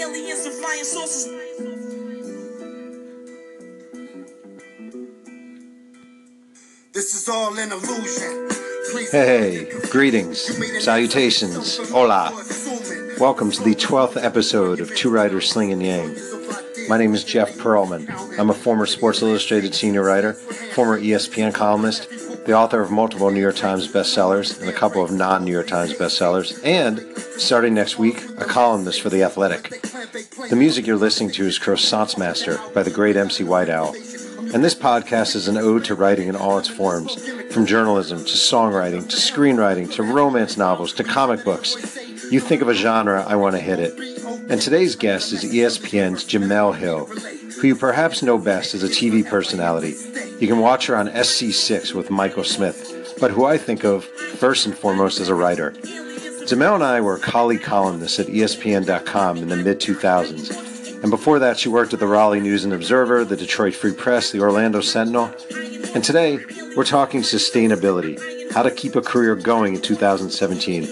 aliens and flying saucers. This is all an illusion. Hey, greetings, salutations, hola. Welcome to the 12th episode of Two Writers Slingin' Yang. My name is Jeff Perlman. I'm a former Sports Illustrated senior writer, former ESPN columnist, the author of multiple New York Times bestsellers and a couple of non-New York Times bestsellers, and, starting next week, a columnist for The Athletic. The music you're listening to is Croissant's Master by the great MC White Owl. And this podcast is an ode to writing in all its forms, from journalism to songwriting to screenwriting to romance novels to comic books. You think of a genre, I want to hit it. And today's guest is ESPN's Jemele Hill, who you perhaps know best as a TV personality. You can watch her on SC6 with Michael Smith, but who I think of first and foremost as a writer. Jemele and I were colleague columnists at ESPN.com in the mid-2000s. And before that, she worked at the Raleigh News and Observer, the Detroit Free Press, the Orlando Sentinel. And today, we're talking sustainability, how to keep a career going in 2017.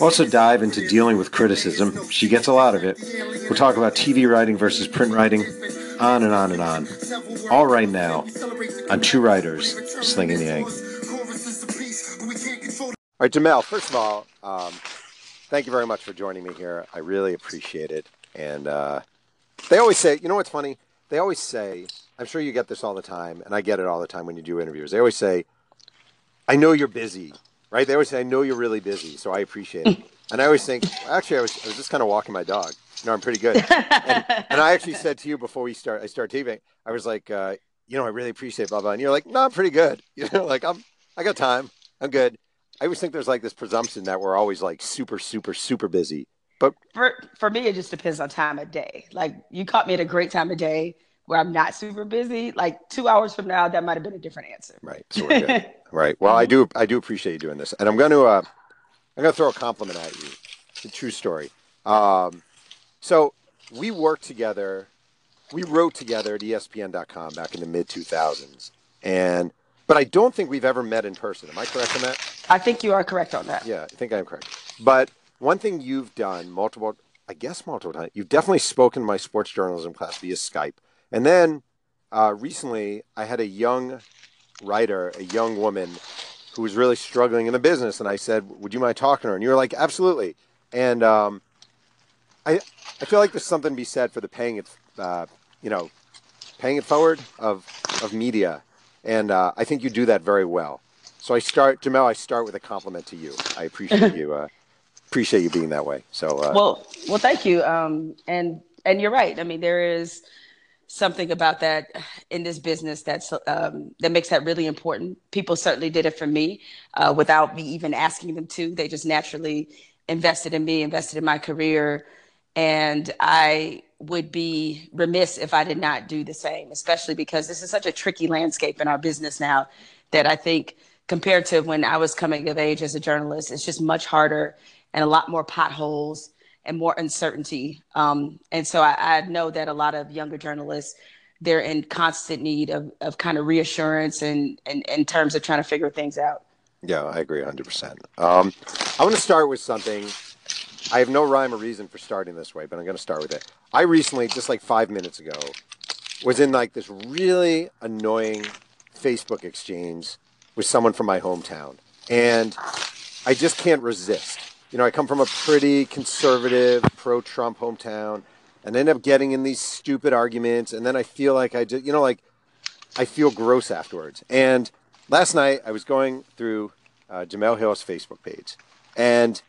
We'll also dive into dealing with criticism. She gets a lot of it. We'll talk about TV writing versus print writing, on and on and on. All right now on Two Writers Slingin' Yang. All right, Jemele, first of all, thank you very much for joining me here. I really appreciate it. And they always say, you know what's funny? They always say, I'm sure you get this all the time, and I get it all the time when you do interviews. They always say, I know you're busy, right? They always say, I know you're really busy, so I appreciate it. And I always think, actually, I was just kind of walking my dog. You know, I'm pretty good. And I actually said to you before I started taping, I was like, you know, I really appreciate blah, blah. And you're like, no, I'm pretty good. You know, like, I got time. I'm good. I always think there's like this presumption that we're always like super, super, super busy. But for me, it just depends on time of day. Like, you caught me at a great time of day where I'm not super busy. Like, 2 hours from now, that might have been a different answer. Right. So we're good. Right. Well, I do appreciate you doing this, and I'm gonna throw a compliment at you. It's a true story. So we worked together. We wrote together at ESPN.com back in the mid-2000s, but I don't think we've ever met in person. Am I correct on that? I think you are correct on that. Yeah, I think I'm correct, but. One thing you've done multiple times, you've definitely spoken to my sports journalism class via Skype. And then recently I had a young woman who was really struggling in the business. And I said, would you mind talking to her? And you were like, absolutely. And I feel like there's something to be said for the paying it forward of media. And I think you do that very well. So Jemele, I start with a compliment to you. I appreciate you. Appreciate you being that way. So well, thank you. And you're right. I mean, there is something about that in this business that's that makes that really important. People certainly did it for me without me even asking them to. They just naturally invested in me, invested in my career, and I would be remiss if I did not do the same. Especially because this is such a tricky landscape in our business now that I think compared to when I was coming of age as a journalist, it's just much harder. And a lot more potholes and more uncertainty. And so I know that a lot of younger journalists, they're in constant need of kind of reassurance and in terms of trying to figure things out. Yeah, I agree 100%. I want to start with something. I have no rhyme or reason for starting this way, but I'm going to start with it. I recently, just like 5 minutes ago, was in like this really annoying Facebook exchange with someone from my hometown. And I just can't resist. You know, I come from a pretty conservative, pro-Trump hometown and end up getting in these stupid arguments. And then I feel like I feel gross afterwards. And last night I was going through Jemele Hill's Facebook page, and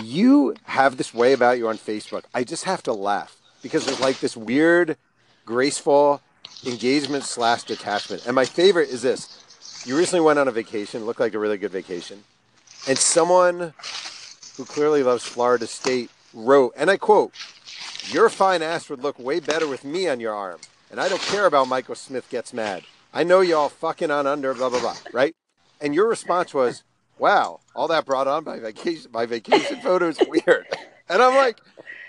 you have this way about you on Facebook. I just have to laugh because there's like this weird, graceful engagement / detachment. And my favorite is this. You recently went on a vacation, looked like a really good vacation. And someone who clearly loves Florida State wrote, and I quote, "Your fine ass would look way better with me on your arm. And I don't care about Michael Smith gets mad. I know y'all fucking on under, blah, blah, blah." Right? And your response was, "Wow, all that brought on by vacation. My vacation photo is weird." And I'm like,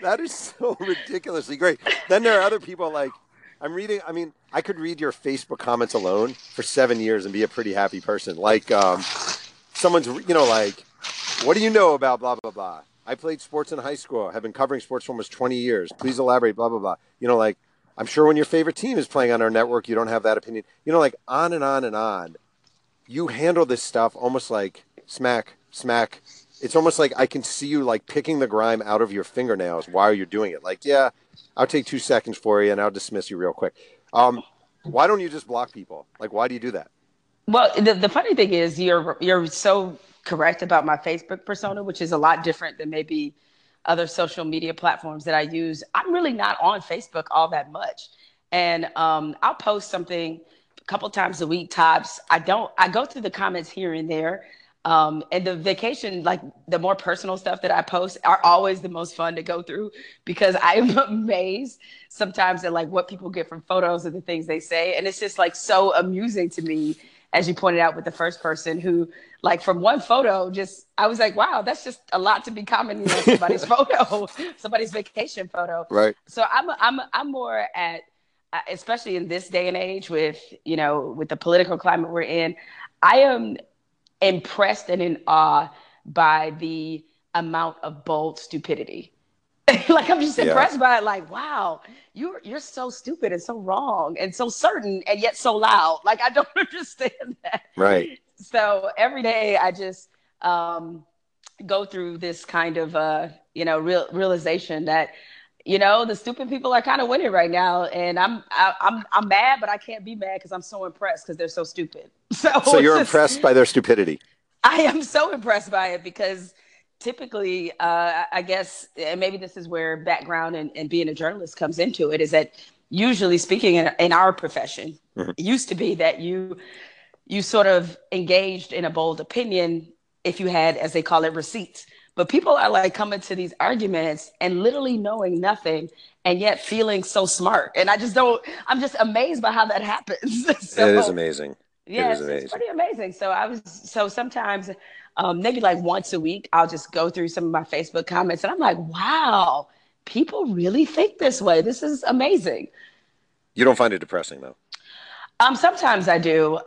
that is so ridiculously great. Then there are other people like, I could read your Facebook comments alone for 7 years and be a pretty happy person. Like, someone's, you know, like, "What do you know about blah, blah, blah?" I played sports in high school. I've been covering sports for almost 20 years. Please elaborate, blah, blah, blah. You know, like, I'm sure when your favorite team is playing on our network, you don't have that opinion. You know, like, on and on and on. You handle this stuff almost like smack, smack. It's almost like I can see you, like, picking the grime out of your fingernails while you're doing it. Like, yeah, I'll take 2 seconds for you, and I'll dismiss you real quick. Why don't you just block people? Like, why do you do that? Well, the funny thing is you're so correct about my Facebook persona, which is a lot different than maybe other social media platforms that I use. I'm really not on Facebook all that much. And I'll post something a couple times a week, tops. I go through the comments here and there. And the vacation, like the more personal stuff that I post are always the most fun to go through because I'm amazed sometimes at like what people get from photos and the things they say. And it's just like so amusing to me, as you pointed out with the first person who like from one photo, just, I was like, wow, that's just a lot to be commenting on somebody's photo, somebody's vacation photo. Right. So I'm more at, especially in this day and age with, you know, with the political climate we're in, I am impressed and in awe by the amount of bold stupidity. Like, I'm just impressed by it. Like, wow, you're so stupid and so wrong and so certain and yet so loud. Like, I don't understand that. Right. So every day I just go through this kind of, realization that, you know, the stupid people are kind of winning right now. And I'm mad, but I can't be mad because I'm so impressed because they're so stupid. So you're just impressed by their stupidity. I am so impressed by it because typically, I guess, and maybe this is where background and being a journalist comes into it, is that usually speaking in our profession, it used to be that you sort of engaged in a bold opinion if you had, as they call it, receipts. But people are like coming to these arguments and literally knowing nothing and yet feeling so smart. And I'm just amazed by how that happens. So, it is amazing. Yeah, it's pretty amazing. So sometimes maybe like once a week, I'll just go through some of my Facebook comments and I'm like, wow, people really think this way. This is amazing. You don't find it depressing though? Sometimes I do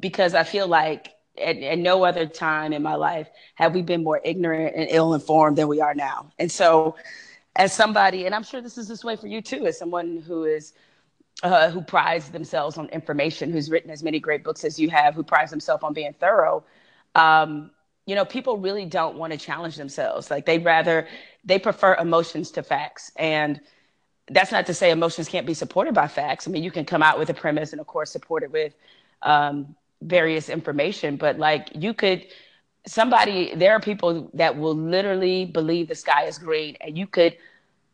because I feel like at no other time in my life have we been more ignorant and ill-informed than we are now. And so as somebody, and I'm sure this is this way for you too, as someone who is who prides themselves on information, who's written as many great books as you have, who prides himself on being thorough, you know, people really don't want to challenge themselves. Like they prefer emotions to facts. And that's not to say emotions can't be supported by facts. I mean, you can come out with a premise and of course support it with various information, but like there are people that will literally believe the sky is green and you could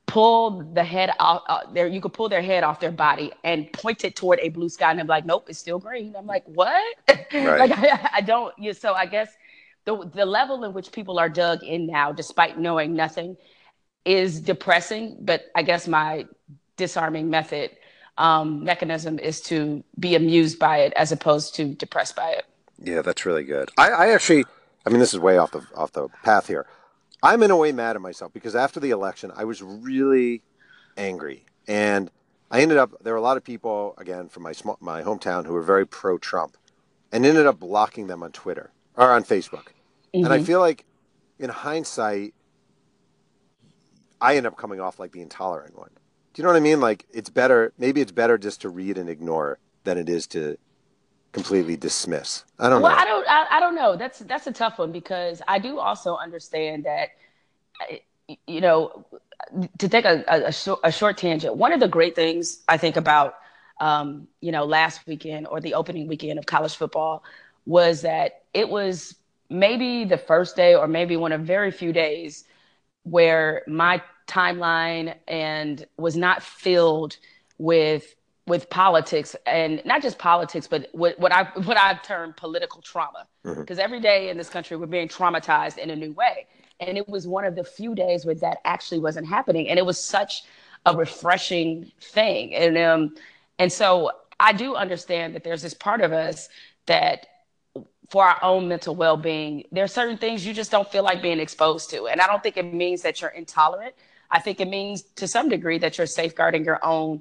pull the head off you could pull their head off their body and point it toward a blue sky. And I'm like, nope, it's still green. I'm like, what? Right. Like, I don't, you know, so I guess the level in which people are dug in now, despite knowing nothing, is depressing. But I guess my disarming mechanism is to be amused by it as opposed to depressed by it. Yeah, that's really good. I actually, I mean, this is way off the path here. I'm in a way mad at myself because after the election, I was really angry. And I ended up, there were a lot of people, again, from my hometown who were very pro-Trump and ended up blocking them on Twitter or on Facebook. Mm-hmm. And I feel like in hindsight, I end up coming off like the intolerant one. Do you know what I mean? Like maybe it's better just to read and ignore than it is to completely dismiss. I don't know. I don't know. That's a tough one because I do also understand that, you know, to take a short tangent, one of the great things I think about, you know, last weekend or the opening weekend of college football was that it was maybe the first day or maybe one of very few days where my timeline and was not filled with politics, and not just politics, but what I've termed political trauma. Because every day in this country, we're being traumatized in a new way. And it was one of the few days where that actually wasn't happening. And it was such a refreshing thing. And so I do understand that there's this part of us that for our own mental well-being, there are certain things you just don't feel like being exposed to. And I don't think it means that you're intolerant. I think it means to some degree that you're safeguarding your own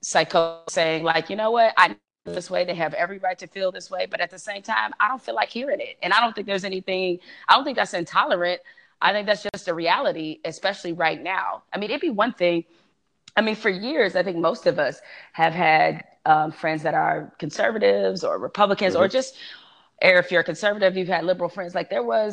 psycho, saying like, you know what, I feel this way, they have every right to feel this way, but at the same time I don't feel like hearing it, and I don't think that's intolerant. I think that's just a reality, especially right now. I mean, it'd be one thing. I mean, for years, I think most of us have had friends that are conservatives or Republicans, mm-hmm. or just, or if you're a conservative, you've had liberal friends. Like there were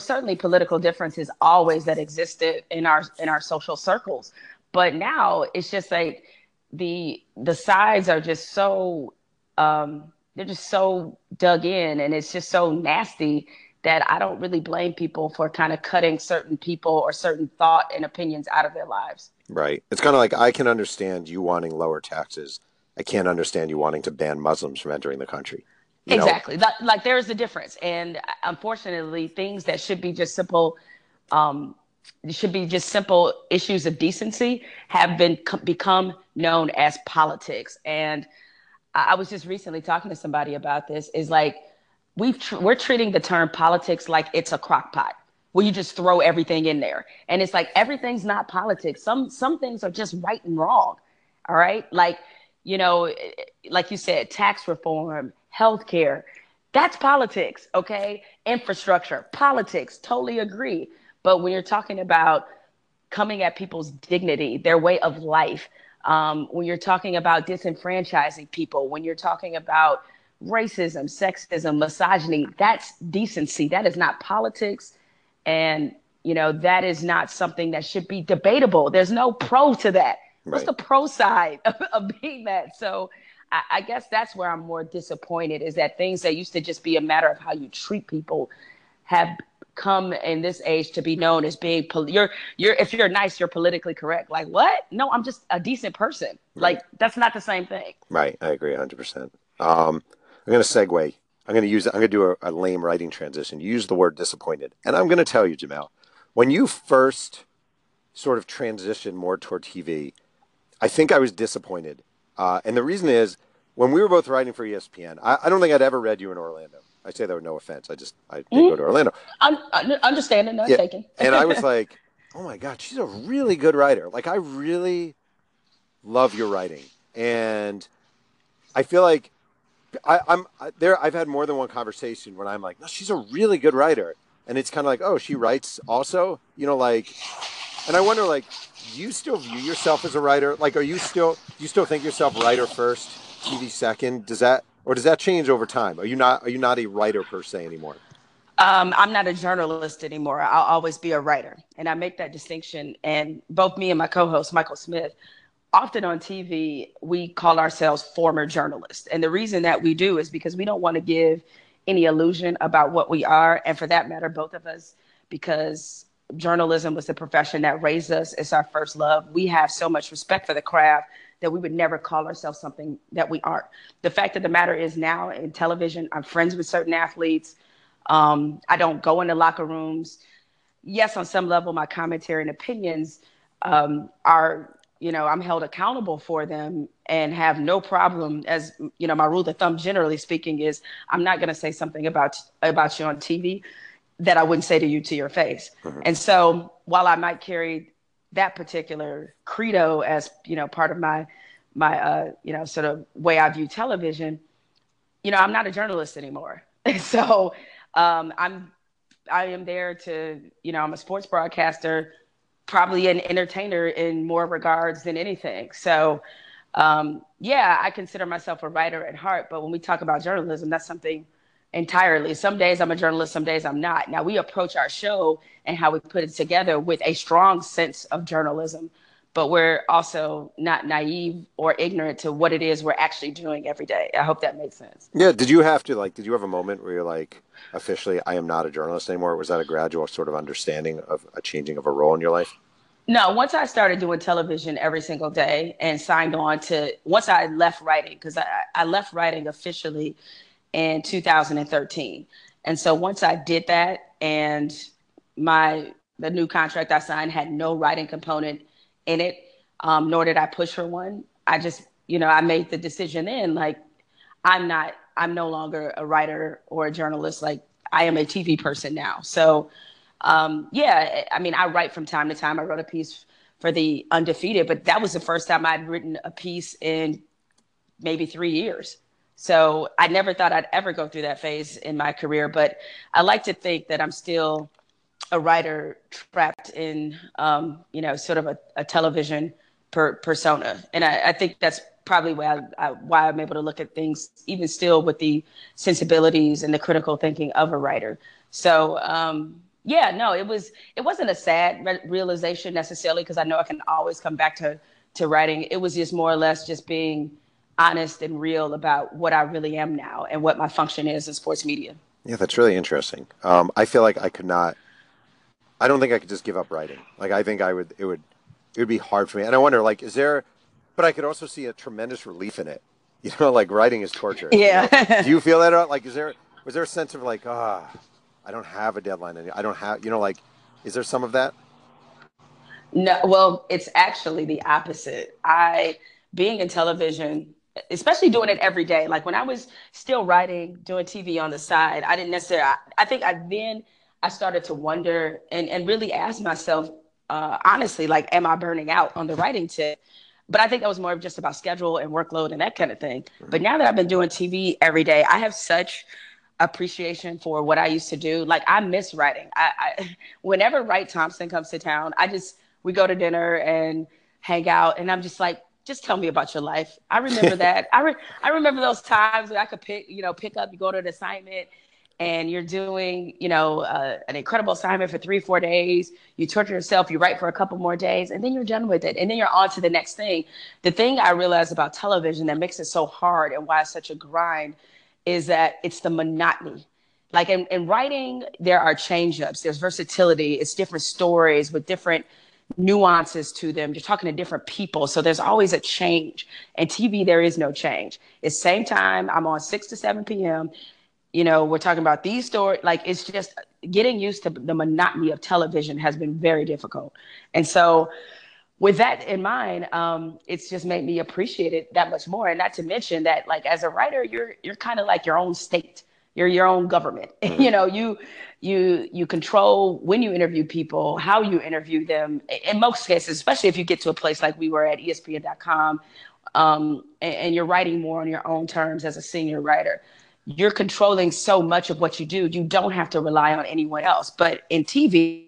certainly political differences always that existed in our social circles. But now it's just like the sides are just so they're just so dug in, and it's just so nasty that I don't really blame people for kind of cutting certain people or certain thought and opinions out of their lives. Right. It's kind of like, I can understand you wanting lower taxes. I can't understand you wanting to ban Muslims from entering the country. You exactly. Know? Like there is the difference. And unfortunately, things that should be just simple, issues of decency have become known as politics. And I was just recently talking to somebody about this, is like, we're treating the term politics like it's a crock pot where you just throw everything in there. And it's like, everything's not politics. Some things are just right and wrong. All right. Like, you know, like you said, tax reform, healthcare, that's politics. Okay. Infrastructure, politics, totally agree. But when you're talking about coming at people's dignity, their way of life, when you're talking about disenfranchising people, when you're talking about racism, sexism, misogyny, that's decency. That is not politics. And, you know, that is not something that should be debatable. There's no pro to that. Right. What's the pro side of being that? So I guess that's where I'm more disappointed, is that things that used to just be a matter of how you treat people have come in this age to be known as being if you're nice, you're politically correct. Like, what? No, I'm just a decent person. Right. Like, that's not the same thing. Right. I agree 100%. I'm going to segue. I'm going to do a lame writing transition. You use the word disappointed. And I'm going to tell you, Jemele, when you first sort of transitioned more toward TV, I think I was disappointed. And the reason is, when we were both writing for ESPN, I don't think I'd ever read you in Orlando. I say that with no offense. I didn't go to Orlando. Understanding, not taking. And I was like, oh my God, she's a really good writer. Like, I really love your writing. And I feel like, I've had more than one conversation when I'm like, no, she's a really good writer. And it's kind of like, oh, she writes also, you know, like, and I wonder, like, do you still view yourself as a writer? Like, do you still think yourself writer first, TV second? Does that change over time? Are you not a writer per se anymore? I'm not a journalist anymore. I'll always be a writer. And I make that distinction. And both me and my co-host, Michael Smith, often on TV, we call ourselves former journalists. And the reason that we do is because we don't want to give any illusion about what we are. And for that matter, both of us, because journalism was the profession that raised us. It's our first love. We have so much respect for the craft that we would never call ourselves something that we aren't. The fact of the matter is, now in television, I'm friends with certain athletes. I don't go into locker rooms. Yes, on some level, my commentary and opinions are... you know, I'm held accountable for them and have no problem, as, you know, my rule of thumb, generally speaking, is I'm not going to say something about you on TV that I wouldn't say to you to your face. Mm-hmm. And so while I might carry that particular credo as, you know, part of my you know, sort of way I view television, you know, I'm not a journalist anymore. So I am there to, you know, I'm a sports broadcaster, probably an entertainer in more regards than anything. So yeah, I consider myself a writer at heart, but when we talk about journalism, that's something entirely. Some days I'm a journalist, some days I'm not. Now, we approach our show and how we put it together with a strong sense of journalism, but we're also not naive or ignorant to what it is we're actually doing every day. I hope that makes sense. Yeah. Did you have a moment where you're like, officially, I am not a journalist anymore? Was that a gradual sort of understanding of a changing of a role in your life? No, once I started doing television every single day and signed on to, once I left writing, because I left writing officially in 2013. And so once I did that, and the new contract I signed had no writing component in it, nor did I push for one. I just, you know, I made the decision then, like, I'm no longer a writer or a journalist. Like, I am a TV person now. So, yeah, I mean, I write from time to time. I wrote a piece for The Undefeated, but that was the first time I'd written a piece in maybe 3 years. So I never thought I'd ever go through that phase in my career, but I like to think that I'm still a writer trapped in, you know, sort of a television persona. And I think that's probably why I'm able to look at things, even still with the sensibilities and the critical thinking of a writer. So, yeah, no, it wasn't a sad realization necessarily, because I know I can always come back to writing. It was just more or less just being honest and real about what I really am now and what my function is in sports media. Yeah, that's really interesting. I feel like I don't think I could just give up writing. Like, I think it would be hard for me. And I wonder, like, but I could also see a tremendous relief in it. You know, like, writing is torture. Yeah. You know? Do you feel that? Like, was there a sense of like, I don't have a deadline anymore. I don't have, you know, like, is there some of that? No, well, it's actually the opposite. Being in television, especially doing it every day, like when I was still writing, doing TV on the side, I didn't necessarily, I started to wonder and really ask myself, honestly, like, am I burning out on the writing tip? But I think that was more of just about schedule and workload and that kind of thing. Mm-hmm. But now that I've been doing TV every day, I have such appreciation for what I used to do. Like, I miss writing. I whenever Wright Thompson comes to town, we go to dinner and hang out, and I'm just like, just tell me about your life. I remember that. I remember those times where I could pick up, you go to an assignment and you're doing, an incredible assignment for 3-4 days. You torture yourself, you write for a couple more days, and then you're done with it. And then you're on to the next thing. The thing I realized about television that makes it so hard and why it's such a grind is that it's the monotony. Like in writing, there are change-ups, there's versatility, it's different stories with different nuances to them. You're talking to different people. So there's always a change. And TV, there is no change. It's same time. I'm on 6 to 7 p.m. You know, we're talking about these stories. Like, it's just getting used to the monotony of television has been very difficult. And so with that in mind, it's just made me appreciate it that much more. And not to mention that, like, as a writer, you're kind of like your own state. You're your own government. You know, you control when you interview people, how you interview them. In most cases, especially if you get to a place like we were at ESPN.com, and you're writing more on your own terms as a senior writer, you're controlling so much of what you do. You don't have to rely on anyone else. But in TV,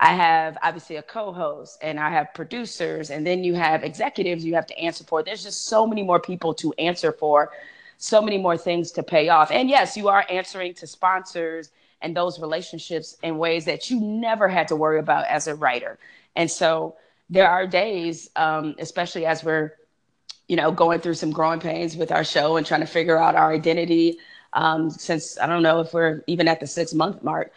I have obviously a co-host, and I have producers, and then you have executives you have to answer for. There's just so many more people to answer for, so many more things to pay off. And yes, you are answering to sponsors and those relationships in ways that you never had to worry about as a writer. And so there are days, especially as we're, going through some growing pains with our show and trying to figure out our identity, since I don't know if we're even at the 6-month mark.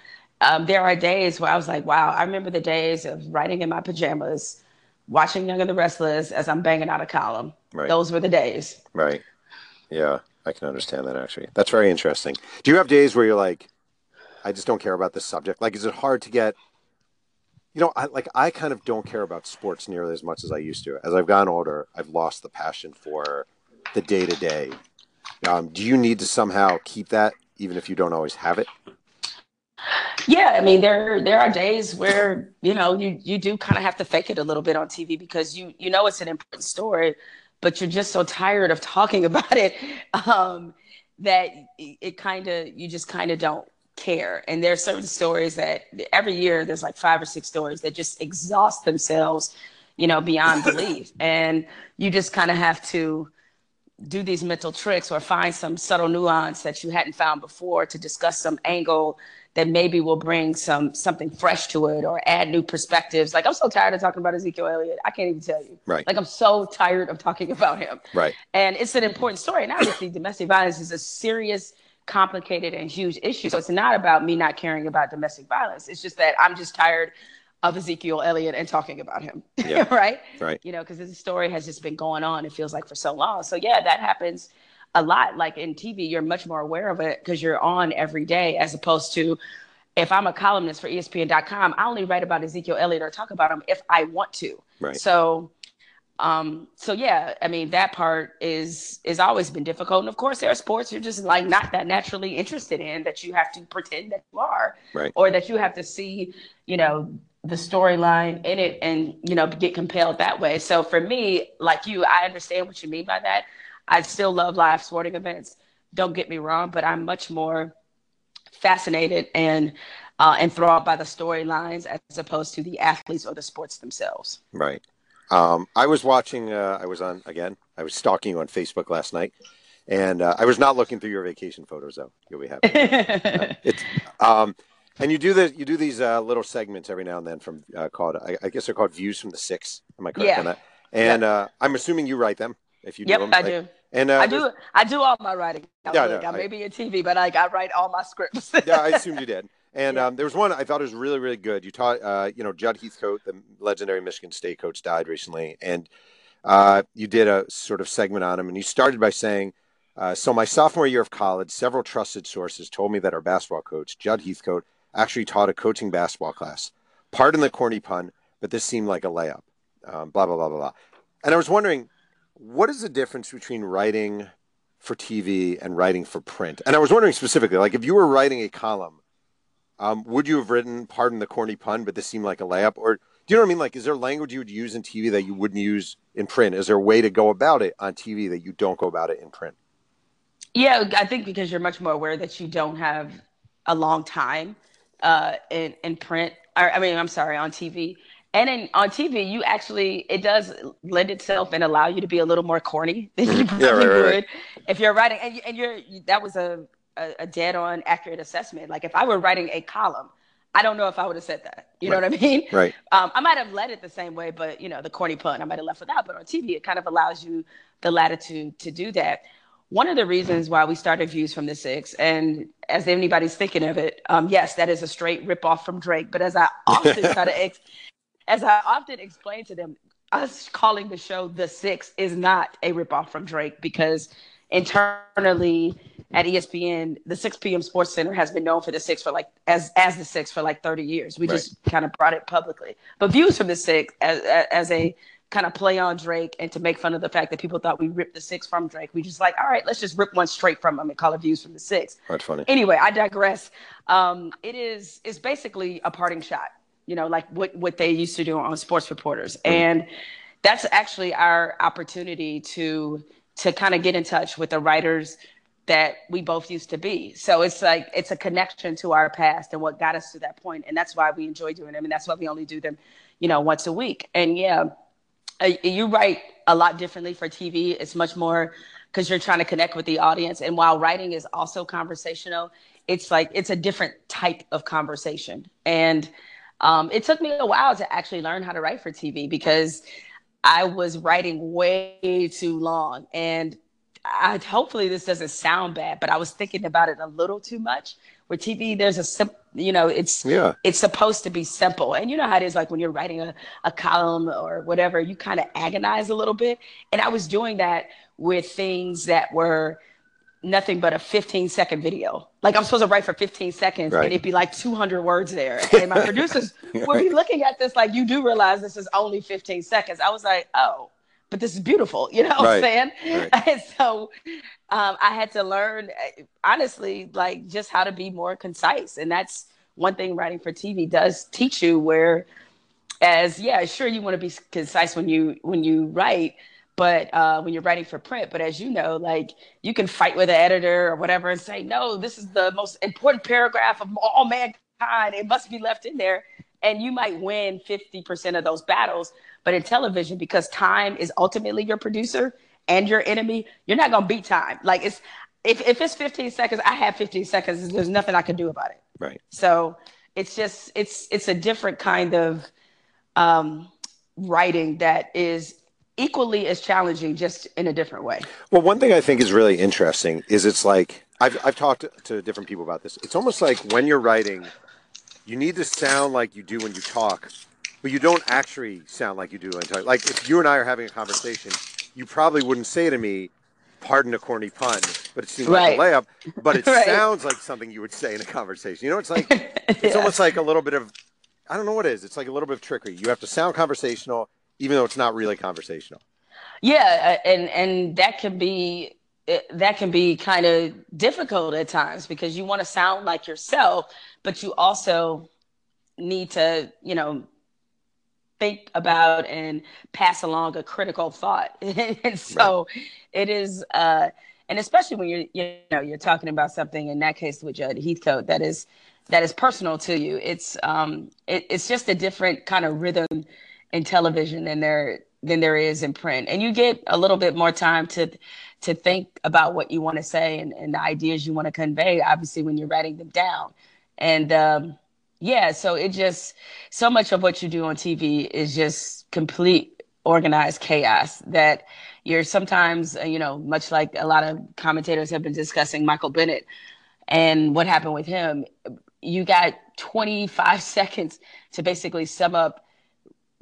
There are days where I was like, wow, I remember the days of writing in my pajamas, watching Young and the Restless as I'm banging out a column. Right. Those were the days. Right. Yeah, I can understand that, actually. That's very interesting. Do you have days where you're like, I just don't care about this subject? Like, is it hard to get, I kind of don't care about sports nearly as much as I used to. As I've gotten older, I've lost the passion for the day-to-day. Do you need to somehow keep that, even if you don't always have it? Yeah, I mean, there are days where, you do kind of have to fake it a little bit on TV because you know it's an important story, but you're just so tired of talking about it that you just kind of don't care. And there are certain stories that every year there's like 5 or 6 stories that just exhaust themselves, beyond belief. And you just kind of have to do these mental tricks or find some subtle nuance that you hadn't found before to discuss some angle that maybe will bring something fresh to it or add new perspectives. Like, I'm so tired of talking about Ezekiel Elliott. I can't even tell you. Right. Like, I'm so tired of talking about him. Right. And it's an important story. And obviously, domestic violence is a serious, complicated, and huge issue. So it's not about me not caring about domestic violence. It's just that I'm just tired of Ezekiel Elliott and talking about him. Yeah. Right? Right. Because this story has just been going on, it feels like, for so long. So, yeah, that happens a lot. Like in TV, you're much more aware of it because you're on every day, as opposed to if I'm a columnist for ESPN.com, I only write about Ezekiel Elliott or talk about him if I want to. Right. So yeah, I mean, that part is always been difficult. And of course, there are sports you're just like not that naturally interested in that you have to pretend that you are, right, or that you have to see, the storyline in it and, get compelled that way. So for me, like you, I understand what you mean by that. I still love live sporting events. Don't get me wrong, but I'm much more fascinated and enthralled by the storylines as opposed to the athletes or the sports themselves. Right. I was watching, I was stalking you on Facebook last night, and I was not looking through your vacation photos, though. You'll be happy. And you do these little segments every now and then from called, I guess they're called Views from the Six. Am I correct on that? And I'm assuming you write them if you do them. Yep, I do. And I do all my writing. I may be in TV, but I write all my scripts. Yeah, I assumed you did. And there was one I thought was really, really good. You taught, Judd Heathcote, the legendary Michigan State coach, died recently, and you did a sort of segment on him. And you started by saying, "So my sophomore year of college, several trusted sources told me that our basketball coach, Judd Heathcote, actually taught a coaching basketball class. Pardon the corny pun, but this seemed like a layup." Blah blah blah blah blah. And I was wondering, what is the difference between writing for TV and writing for print? And I was wondering specifically, like, if you were writing a column, would you have written, "Pardon the corny pun, but this seemed like a layup"? Or do you know what I mean? Like, is there language you would use in TV that you wouldn't use in print? Is there a way to go about it on TV that you don't go about it in print? Yeah, I think because you're much more aware that you don't have a long time in print. On TV. And on TV, you actually, it does lend itself and allow you to be a little more corny than you probably would if you're writing. And that was a dead on accurate assessment. Like, if I were writing a column, I don't know if I would have said that. You know what I mean? Right. I might have led it the same way, but the corny pun, I might have left without. But on TV, it kind of allows you the latitude to do that. One of the reasons why we started Views from the Six, and as anybody's thinking of it, yes, that is a straight ripoff from Drake. But as I often try to As I often explain to them, us calling the show The Six is not a ripoff from Drake, because internally at ESPN, the 6 p.m. Sports Center has been known for The Six for as The Six for 30 years. We just kind of brought it publicly. But Views from the Six as a kind of play on Drake, and to make fun of the fact that people thought we ripped The Six from Drake, we just all right, let's just rip one straight from him and call it Views from the Six. That's funny. Anyway, I digress. It's basically a parting shot. Like what they used to do on Sports Reporters. And that's actually our opportunity to kind of get in touch with the writers that we both used to be. So it's a connection to our past and what got us to that point. And that's why we enjoy doing them. And that's why we only do them, once a week. And you write a lot differently for TV. It's much more because you're trying to connect with the audience. And while writing is also conversational, it's a different type of conversation. And it took me a while to actually learn how to write for TV, because I was writing way too long. And hopefully this doesn't sound bad, but I was thinking about it a little too much. With TV, there's it's supposed to be simple. And you know how it is, like when you're writing a column or whatever, you kind of agonize a little bit. And I was doing that with things that were nothing but a 15-second video. Like, I'm supposed to write for 15 seconds and it'd be 200 words there. And my producers would be looking at this like, you do realize this is only 15 seconds. I was like, oh, but this is beautiful. You know what I'm saying? Right. And so I had to learn, honestly, just how to be more concise. And that's one thing writing for TV does teach you, you want to be concise when you write, but when you're writing for print, but as you know, you can fight with the editor or whatever and say, no, this is the most important paragraph of all mankind. It must be left in there. And you might win 50% of those battles. But in television, because time is ultimately your producer and your enemy, you're not going to beat time. If it's 15 seconds, I have 15 seconds. There's nothing I can do about it. Right. So it's just, it's a different kind of writing that is equally as challenging, just in a different way. Well, one thing I think is really interesting is it's like, I've talked to different people about this. It's almost like when you're writing, you need to sound like you do when you talk, but you don't actually sound like you do when you talk. Like, if you and I are having a conversation, you probably wouldn't say to me, "Pardon a corny pun, but it seems like a layup," but it sounds like something you would say in a conversation. You know, it's like, it's almost like a little bit of, I don't know what it is. It's like a little bit of trickery. You have to sound conversational, even though it's not really conversational. Yeah, and that can be kind of difficult at times, because you want to sound like yourself, but you also need to, think about and pass along a critical thought. And so it is And especially when you're talking about something, in that case with Judd Heathcote, that is personal to you. It's just a different kind of rhythm in television than there is in print. And you get a little bit more time to think about what you want to say and the ideas you want to convey, obviously, when you're writing them down. And so it just, so much of what you do on TV is just complete organized chaos that you're sometimes, much like a lot of commentators have been discussing Michael Bennett and what happened with him. You got 25 seconds to basically sum up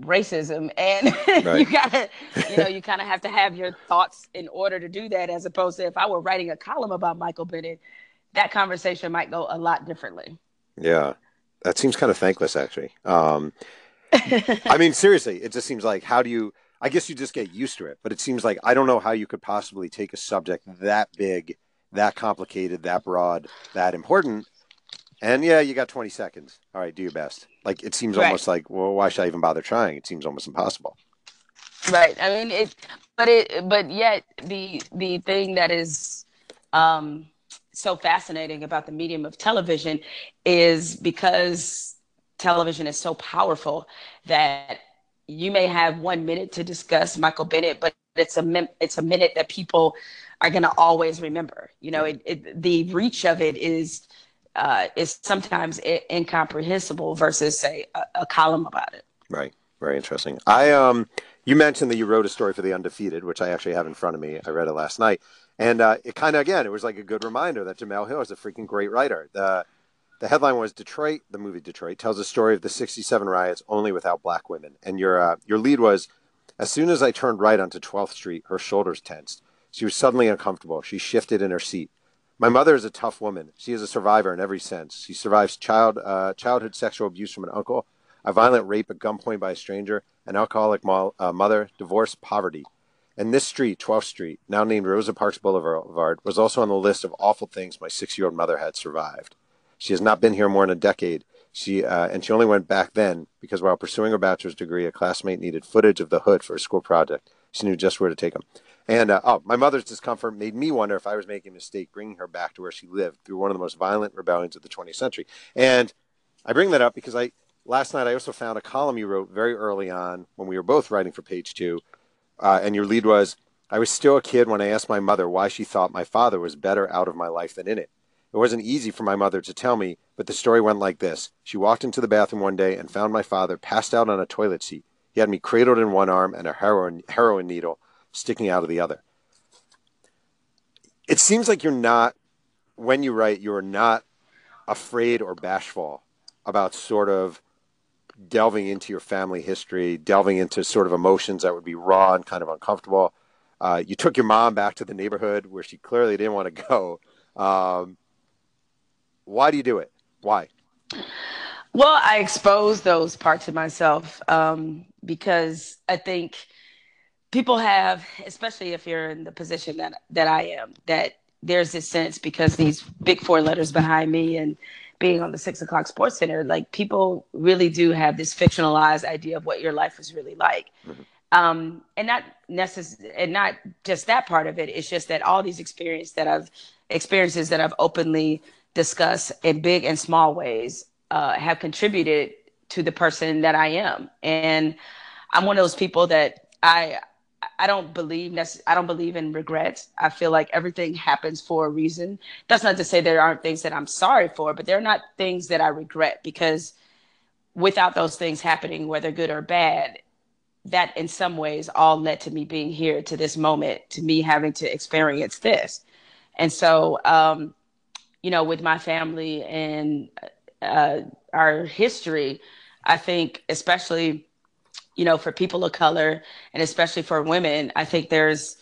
racism, and right. You kind of have to have your thoughts in order to do that, as opposed to if I were writing a column about Michael Bennett, that conversation might go a lot differently. Yeah, that seems kind of thankless, actually. I mean, seriously, it just seems like, I guess you just get used to it, but it seems like I don't know how you could possibly take a subject that big, that complicated, that broad, that important, and yeah, you got 20 seconds. All right, do your best. Like, it seems almost like, well, why should I even bother trying? It seems almost impossible. Right. I mean, but yet the thing that is so fascinating about the medium of television is because television is so powerful that you may have 1 minute to discuss Michael Bennett, but it's a minute that people are going to always remember. The reach of it is sometimes incomprehensible versus, say, a column about it. Right. Very interesting. You mentioned that you wrote a story for The Undefeated, which I actually have in front of me. I read it last night. And it kind of, again, it was like a good reminder that Jemele Hill is a freaking great writer. The headline was Detroit, the movie Detroit, tells the story of the 1967 riots only without black women. And your lead was, as soon as I turned right onto 12th Street, her shoulders tensed. She was suddenly uncomfortable. She shifted in her seat. My mother is a tough woman. She is a survivor in every sense. She survives childhood sexual abuse from an uncle, a violent rape at gunpoint by a stranger, an alcoholic mother, divorce, poverty. And this street, 12th Street, now named Rosa Parks Boulevard, was also on the list of awful things my 6-year-old mother had survived. She has not been here more than a decade. She only went back then because while pursuing her bachelor's degree, a classmate needed footage of the hood for a school project. She knew just where to take them. And my mother's discomfort made me wonder if I was making a mistake bringing her back to where she lived through one of the most violent rebellions of the 20th century. And I bring that up because last night I also found a column you wrote very early on when we were both writing for Page Two. And your lead was, I was still a kid when I asked my mother why she thought my father was better out of my life than in it. It wasn't easy for my mother to tell me, but the story went like this. She walked into the bathroom one day and found my father passed out on a toilet seat. He had me cradled in one arm and a heroin needle sticking out of the other. It seems like you're not afraid or bashful about sort of delving into your family history, delving into sort of emotions that would be raw and kind of uncomfortable. You took your mom back to the neighborhood where she clearly didn't want to go. Why do you do it? Why? Well, I expose those parts of myself because I think people have, especially if you're in the position that I am, that there's this sense, because these big four letters behind me and being on the 6:00 Sports Center, like, people really do have this fictionalized idea of what your life is really like. Mm-hmm. And not just that part of it. It's just that all these experiences that I've openly discussed in big and small ways have contributed to the person that I am. And I'm one of those people that I don't believe in regrets. I feel like everything happens for a reason. That's not to say there aren't things that I'm sorry for, but there are not things that I regret, because without those things happening, whether good or bad, that in some ways all led to me being here, to this moment, to me having to experience this. And so, with my family and our history, I think especially, for people of color and especially for women, I think there's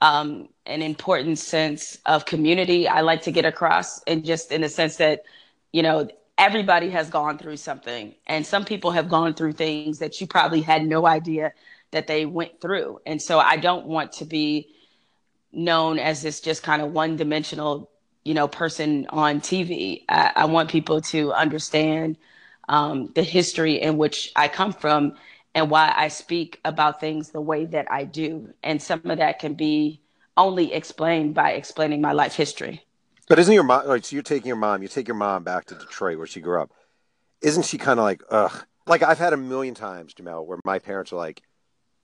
an important sense of community I like to get across, and just in the sense that, everybody has gone through something, and some people have gone through things that you probably had no idea that they went through. And so I don't want to be known as this just kind of one-dimensional, person on TV. I want people to understand the history in which I come from and why I speak about things the way that I do. And some of that can be only explained by explaining my life history. But isn't your mom, like, so you take your mom back to Detroit where she grew up. Isn't she kind of like, ugh? Like, I've had a million times, Jemele, where my parents are like,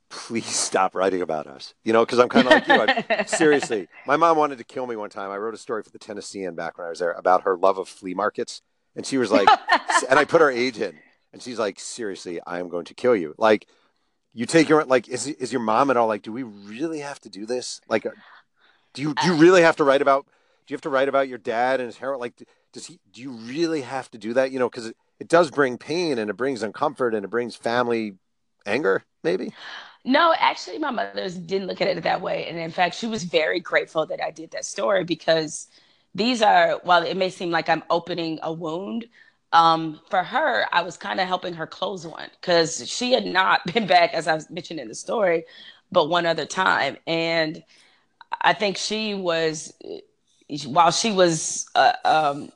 please stop writing about us. You know, because I'm kind of like you. Seriously, my mom wanted to kill me one time. I wrote a story for the Tennessean back when I was there about her love of flea markets. And she was like, and I put her age in. And she's like, seriously, I am going to kill you. Like, you take your, like, is your mom at all like, do we really have to do this? Like, do you really have to write about, do you have to write about your dad and his heroin? Like, do you really have to do that? You know, because it does bring pain and it brings discomfort and it brings family anger, maybe? No, actually, my mother didn't look at it that way. And in fact, she was very grateful that I did that story, because these are, while it may seem like I'm opening a wound, for her, I was kind of helping her close one, because she had not been back, as I was mentioning in the story, but one other time. And I think she was, while she was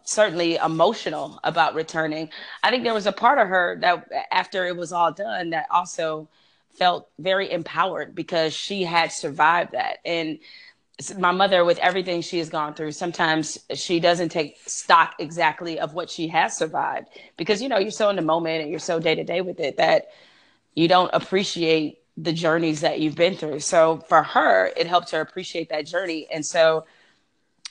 certainly emotional about returning, I think there was a part of her that after it was all done that also felt very empowered, because she had survived that. And my mother, with everything she has gone through, sometimes she doesn't take stock exactly of what she has survived, because, you know, you're so in the moment and you're so day to day with it that you don't appreciate the journeys that you've been through. So for her, it helped her appreciate that journey. And so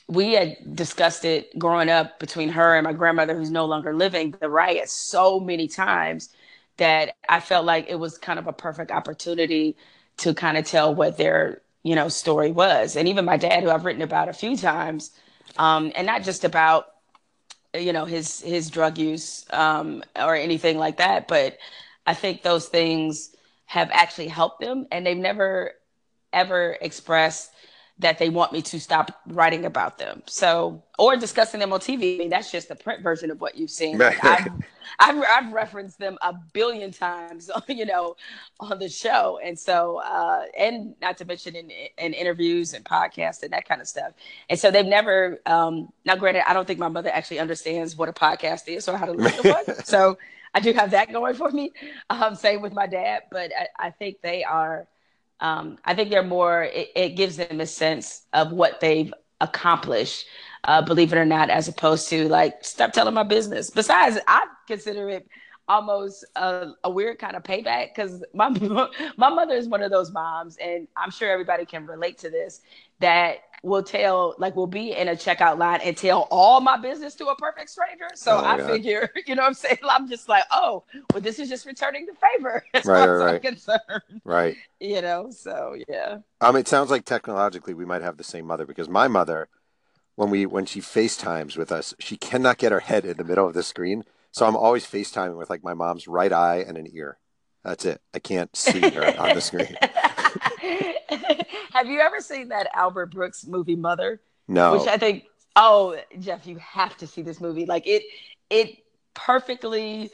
we had discussed it growing up between her and my grandmother, who's no longer living, the riot so many times that I felt like it was kind of a perfect opportunity to kind of tell what their, you know, story was. And even my dad, who I've written about a few times, and not just about, you know, his drug use or anything like that, but I think those things have actually helped them, and they've never, ever expressed that they want me to stop writing about them, so, or discussing them on TV. I mean, that's just the print version of what you've seen. Like, I've referenced them a billion times, you know, on the show, and so, and not to mention in interviews and podcasts and that kind of stuff. And so they've never. Now, granted, I don't think my mother actually understands what a podcast is or how to listen to one. So I do have that going for me. Same with my dad, but I think they are. I think they're more, it gives them a sense of what they've accomplished, believe it or not, as opposed to like, stop telling my business. Besides, I consider it almost a weird kind of payback, because my mother is one of those moms, and I'm sure everybody can relate to this, that will tell, like, will be in a checkout line and tell all my business to a perfect stranger. So figure, you know what I'm saying? I'm just like, oh, well, this is just returning the favor. As far as I'm concerned. Right. You know, so, yeah. It sounds like technologically we might have the same mother, because my mother, when she FaceTimes with us, she cannot get her head in the middle of the screen. So I'm always FaceTiming with, like, my mom's right eye and an ear. That's it. I can't see her on the screen. Have you ever seen that Albert Brooks movie Mother? No. Which I think, oh, Jeff, you have to see this movie. Like, it perfectly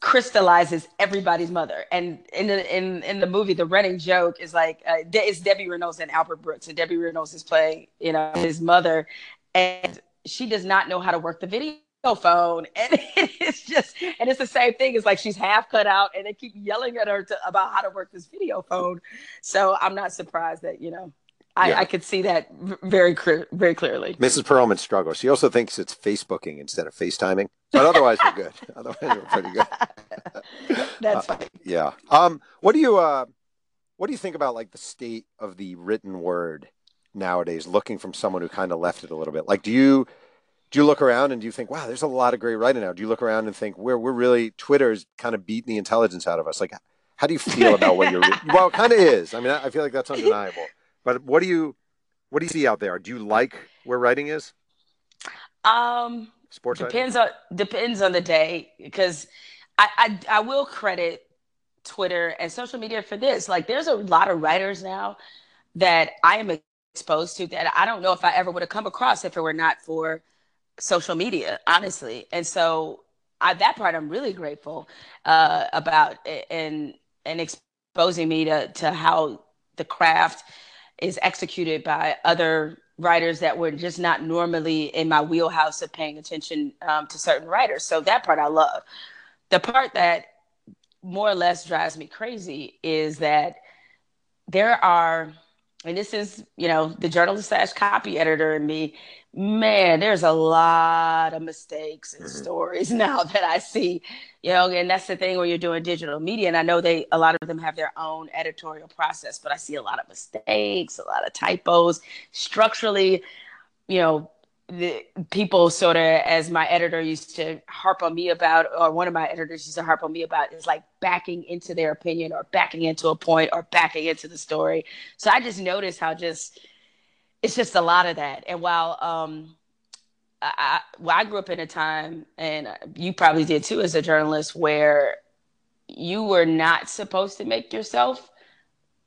crystallizes everybody's mother. And in the movie, the running joke is like, it's Debbie Reynolds and Albert Brooks, and Debbie Reynolds is playing, you know, his mother, and she does not know how to work the video phone, and it's the same thing. It's like she's half cut out, and they keep yelling at her about how to work this video phone. So I'm not surprised that, you know, I could see that very, very clearly. Mrs. Perlman struggles. She also thinks it's Facebooking instead of FaceTiming, but otherwise we're good. Otherwise we're pretty good. That's funny. Yeah. What do you think about, like, the state of the written word nowadays? Looking from someone who kind of left it a little bit, like, do you look around and do you think, wow, there's a lot of great writing now? Do you look around and think we're really, Twitter's kind of beating the intelligence out of us? Like, how do you feel about what you're well, it kind of is. I mean, I feel like that's undeniable. But what do you see out there? Do you like where writing is? Sports depends on the day, because I will credit Twitter and social media for this. Like, there's a lot of writers now that I am exposed to that I don't know if I ever would have come across if it were not for social media, honestly. And so that part I'm really grateful about, and exposing me to how the craft is executed by other writers that were just not normally in my wheelhouse of paying attention to certain writers. So that part I love. The part that more or less drives me crazy is that there are and this is, you know, the journalist / copy editor in me, man, there's a lot of mistakes and stories now that I see, you know, and that's the thing when you're doing digital media. And I know a lot of them have their own editorial process, but I see a lot of mistakes, a lot of typos structurally, you know, the people sort of, as my editor used to harp on me about, or one of my editors used to harp on me about, is like backing into their opinion or backing into a point or backing into the story. So I just noticed how it's just a lot of that. And while I grew up in a time, and you probably did too as a journalist, where you were not supposed to make yourself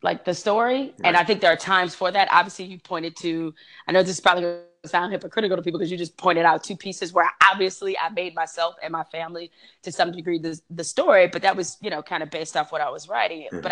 like the story. Right. And I think there are times for that. Obviously you pointed to, I know this is probably going to sound hypocritical to people because you just pointed out two pieces where obviously I made myself and my family to some degree the story, but that was, you know, kind of based off what I was writing. Mm-hmm.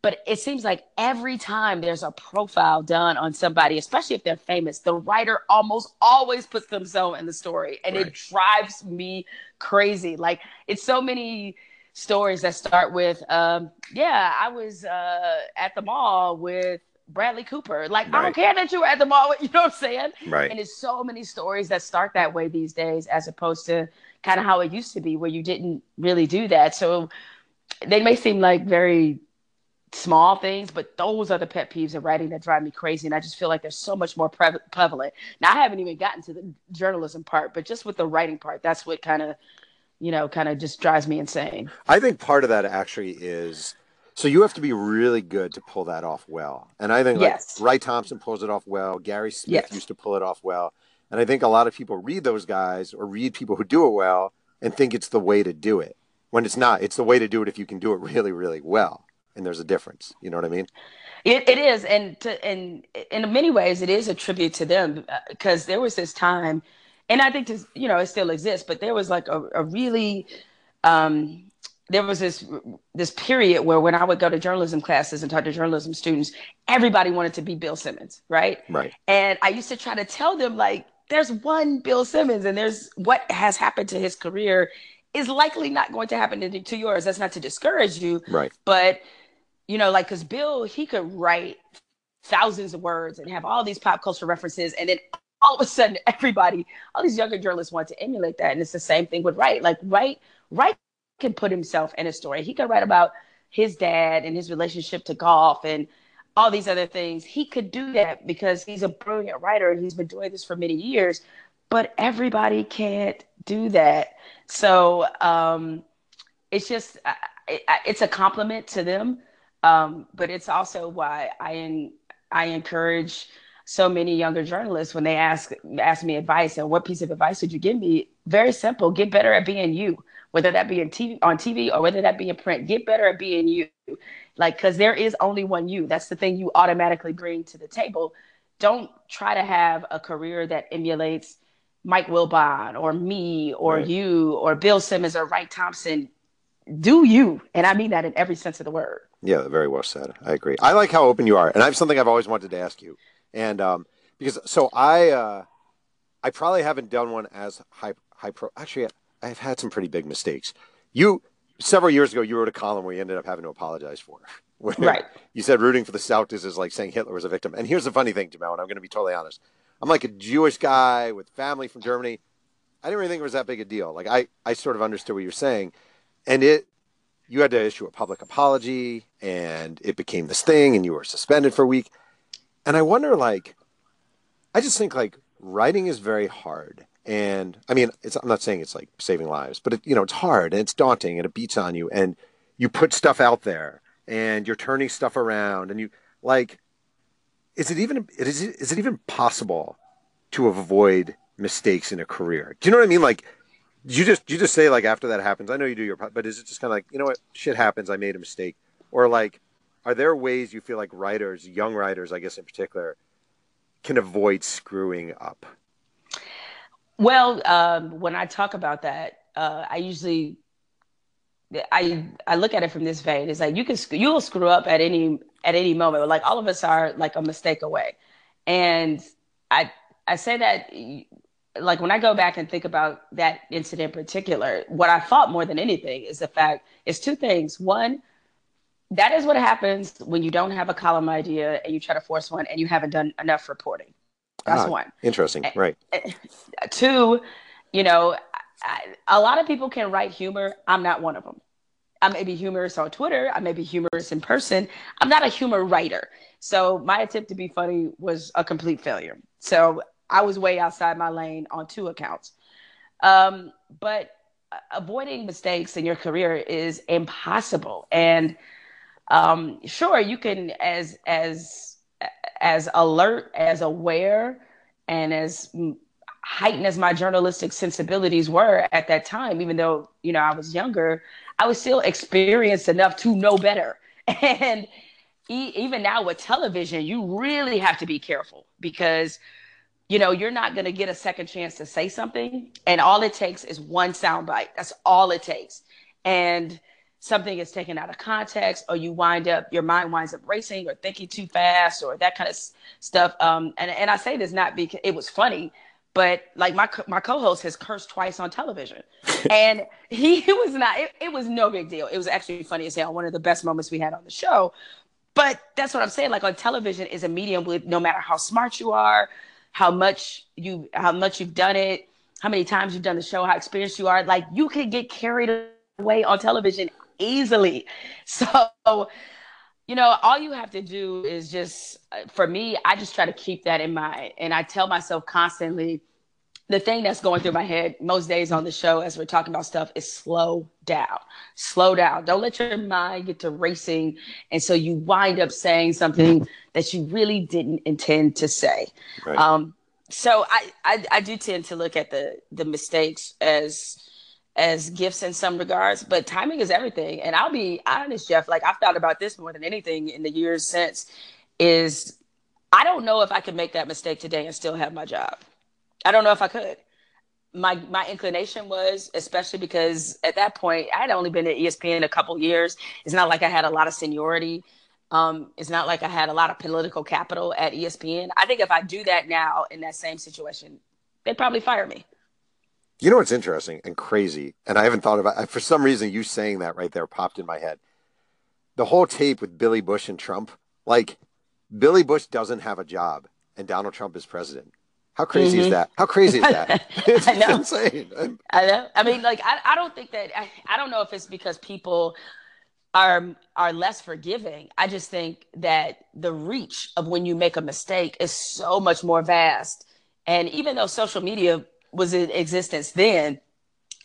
But it seems like every time there's a profile done on somebody, especially if they're famous, the writer almost always puts themselves in the story. And It drives me crazy. Like, it's so many stories that start with, I was at the mall with Bradley Cooper. Like, I don't care that you were at the mall. You know what I'm saying? Right. And there's so many stories that start that way these days, as opposed to kind of how it used to be, where you didn't really do that. So they may seem like very small things, but those are the pet peeves of writing that drive me crazy. And I just feel like there's so much more prevalent. Now, I haven't even gotten to the journalism part, but just with the writing part, that's what kind of just drives me insane. I think part of that actually is, so you have to be really good to pull that off well. And I think Wright Thompson pulls it off well. Gary Smith used to pull it off well. And I think a lot of people read those guys or read people who do it well and think it's the way to do it, when it's not. It's the way to do it if you can do it really, really well. And there's a difference. You know what I mean? It is. And in many ways, it is a tribute to them, because there was this time, and I think this, you know, it still exists, but there was like a really, there was this period where when I would go to journalism classes and talk to journalism students, everybody wanted to be Bill Simmons. Right. Right. And I used to try to tell them, like, there's one Bill Simmons, and there's what has happened to his career is likely not going to happen to yours. That's not to discourage you. Right. But, you know, like, because Bill, he could write thousands of words and have all these pop culture references. And then all of a sudden, everybody, all these younger journalists want to emulate that. And it's the same thing with Wright. Like, Wright can put himself in a story. He could write about his dad and his relationship to golf and all these other things. He could do that because he's a brilliant writer and he's been doing this for many years. But everybody can't do that. So it's just, it's a compliment to them. But it's also why I encourage so many younger journalists when they ask me advice, and what piece of advice would you give me? Very simple. Get better at being you, whether that be on TV or whether that be in print. Get better at being you, like, because there is only one you. That's the thing you automatically bring to the table. Don't try to have a career that emulates Mike Wilbon or me or you or Bill Simmons or Wright Thompson. Do you. And I mean that in every sense of the word. Yeah, very well said. I agree. I like how open you are. And I have something I've always wanted to ask you. And because so I probably haven't done one as high pro. Actually, I've had some pretty big mistakes. You, several years ago, you wrote a column where you ended up having to apologize for. Right. You said rooting for the South is like saying Hitler was a victim. And here's the funny thing, Jemele, and I'm going to be totally honest. I'm like a Jewish guy with family from Germany. I didn't really think it was that big a deal. Like, I sort of understood what you're saying. And you had to issue a public apology, and it became this thing, and you were suspended for a week. And I wonder, like, I just think, like, writing is very hard. And I mean, I'm not saying it's like saving lives, but it's hard and it's daunting and it beats on you, and you put stuff out there and you're turning stuff around, and you, like, is it even possible to avoid mistakes in a career? Do you know what I mean? Like, you just say, like, after that happens, I know you do your part, but is it just kind of like, you know what, shit happens, I made a mistake? Or, like, are there ways you feel like writers, young writers, I guess in particular, can avoid screwing up? Well, when I talk about that, I look at it from this vein. It's like, you will screw up at any moment. Like, all of us are like a mistake away. And I say that, like, when I go back and think about that incident in particular, what I thought more than anything is the fact is two things. One, That is what happens when you don't have a column idea and you try to force one and you haven't done enough reporting. That's one. Interesting. Right. Two, you know, a lot of people can write humor. I'm not one of them. I may be humorous on Twitter. I may be humorous in person. I'm not a humor writer. So my attempt to be funny was a complete failure. So I was way outside my lane on two accounts. But avoiding mistakes in your career is impossible. And sure, you can, as alert, as aware, and as heightened as my journalistic sensibilities were at that time, even though, you know, I was younger, I was still experienced enough to know better. And even now with television, you really have to be careful because, you know, you're not going to get a second chance to say something. And all it takes is one soundbite. That's all it takes. And something is taken out of context, or you wind up, your mind winds up racing or thinking too fast or that kind of stuff. And I say this not because it was funny, but like my co-host has cursed twice on television and it was no big deal. It was actually funny as hell. One of the best moments we had on the show, but that's what I'm saying. Like on television is a medium with no matter how smart you are, how much you've done it, how many times you've done the show, how experienced you are, like you can get carried away on television easily. So, you know, all you have to do is just, for me, I just try to keep that in mind. And I tell myself constantly, the thing that's going through my head most days on the show as we're talking about stuff is slow down, slow down. Don't let your mind get to racing. And so you wind up saying something that you really didn't intend to say. Right. So I do tend to look at the mistakes as gifts in some regards, but timing is everything. And I'll be honest, Jeff, like I've thought about this more than anything in the years since, is I don't know if I could make that mistake today and still have my job. I don't know if I could. My inclination was, especially because at that point, I had only been at ESPN a couple years. It's not like I had a lot of seniority. It's not like I had a lot of political capital at ESPN. I think if I do that now in that same situation, they'd probably fire me. You know what's interesting and crazy, and I haven't thought about it. For some reason, you saying that right there popped in my head. The whole tape with Billy Bush and Trump, like Billy Bush doesn't have a job and Donald Trump is president. How crazy is that? How crazy is that? It's I know. Insane. I know. I mean, like, I don't think that, I don't know if it's because people are less forgiving. I just think that the reach of when you make a mistake is so much more vast. And even though social media was in existence then,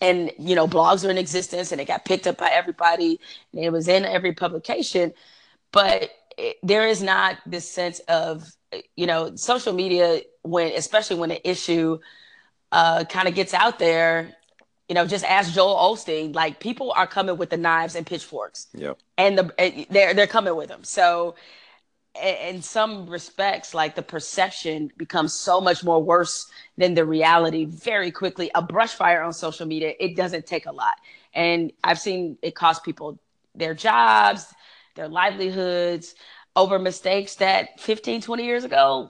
and you know, blogs were in existence, and it got picked up by everybody, and it was in every publication, but there is not this sense of, you know, social media, especially when an issue kind of gets out there. You know, just ask Joel Osteen, like people are coming with the knives and pitchforks. Yeah. And they're coming with them. So in some respects, like the perception becomes so much more worse than the reality very quickly. A brush fire on social media, it doesn't take a lot. And I've seen it cost people their jobs, their livelihoods, over mistakes that 15, 20 years ago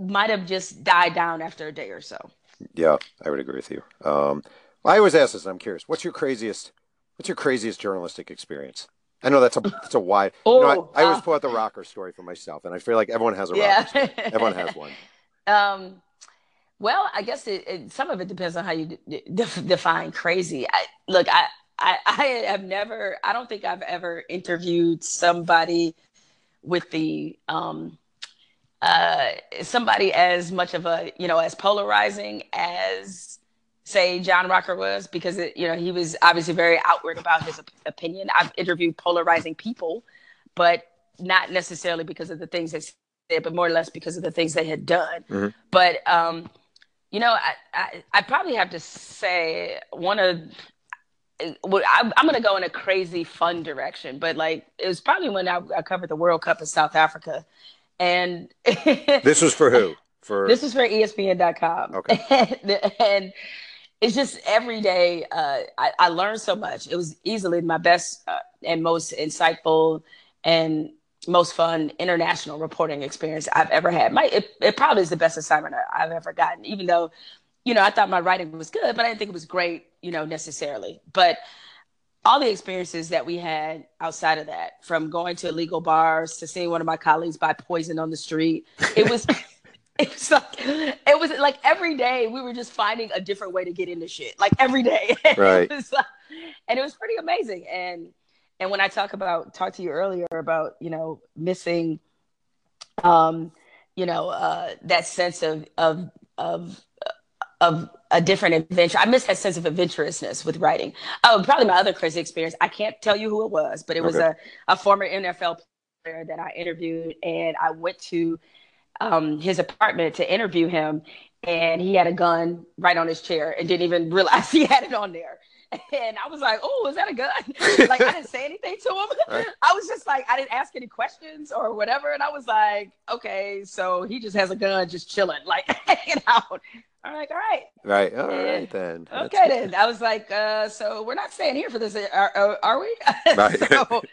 might have just died down after a day or so. Yeah, I would agree with you. I always ask this, and I'm curious, what's your craziest journalistic experience? I know that's a wide. Oh, you know, I always pull out the Rocker story for myself, and I feel like everyone has a Rocker story. Everyone has one. Well, I guess some of it depends on how you define crazy. I don't think I've ever interviewed somebody with the somebody as much of a, you know, as polarizing as, say, John Rocker was, because, you know, he was obviously very outward about his opinion. I've interviewed polarizing people, but not necessarily because of the things they said, but more or less because of the things they had done. Mm-hmm. But, you know, I probably have to say I'm going to go in a crazy fun direction, but like it was probably when I covered the World Cup in South Africa. And this was for who? This was for ESPN.com. Okay. And it's just every day I learned so much. It was easily my best and most insightful and most fun international reporting experience I've ever had. It probably is the best assignment I've ever gotten, even though, you know, I thought my writing was good, but I didn't think it was great, you know, necessarily. But all the experiences that we had outside of that, from going to illegal bars to seeing one of my colleagues buy poison on the street. It was, it was like every day we were just finding a different way to get into shit, like every day. Right. And it was pretty amazing. And when I talked to you earlier about, you know, missing, that sense of a different adventure. I miss that sense of adventurousness with writing. Oh, probably my other crazy experience. I can't tell you who it was, but it was a former NFL player that I interviewed, and I went to his apartment to interview him, and he had a gun right on his chair and didn't even realize he had it on there. And I was like, oh, is that a gun? Like, I didn't say anything to him. Right. I was just like, I didn't ask any questions or whatever. And I was like, okay, so he just has a gun just chilling, like hanging out. I'm like, all right. Right. All right, then. Okay, then. I was like, so we're not staying here for this, are we? Right.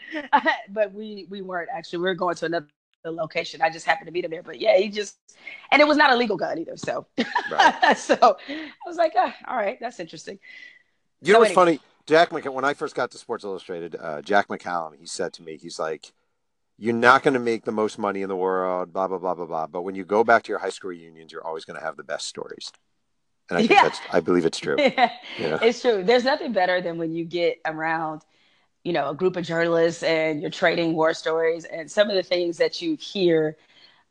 But we weren't, actually. We were going to another location. I just happened to meet him there. But, yeah, he just – and it was not a legal gun either. So, right. So I was like, all right, that's interesting. You know what's funny? Jack McCallum, when I first got to Sports Illustrated, Jack McCallum, he said to me, he's like, you're not going to make the most money in the world, blah, blah, blah, blah, blah. But when you go back to your high school reunions, you're always going to have the best stories. And I think I believe it's true. Yeah. You know? It's true. There's nothing better than when you get around, you know, a group of journalists and you're trading war stories. And some of the things that you hear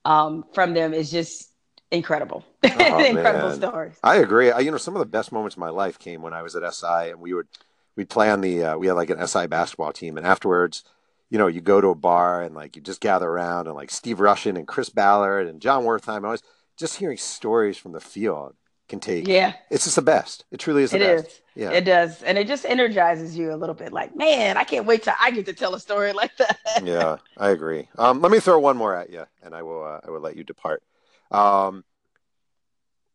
from them is just incredible. Oh, incredible stories. I agree. You know, some of the best moments of my life came when I was at SI, and we'd play on the we had like an SI basketball team, and afterwards, you know, you go to a bar and like you just gather around, and like Steve Rushin and Chris Ballard and John Wertheim, and always just hearing stories from the field can take. Yeah, it's just the best. It truly is. It is the best. Yeah, it does, and it just energizes you a little bit. Like, man, I can't wait till I get to tell a story like that. Yeah, I agree. Let me throw one more at you, and I will let you depart.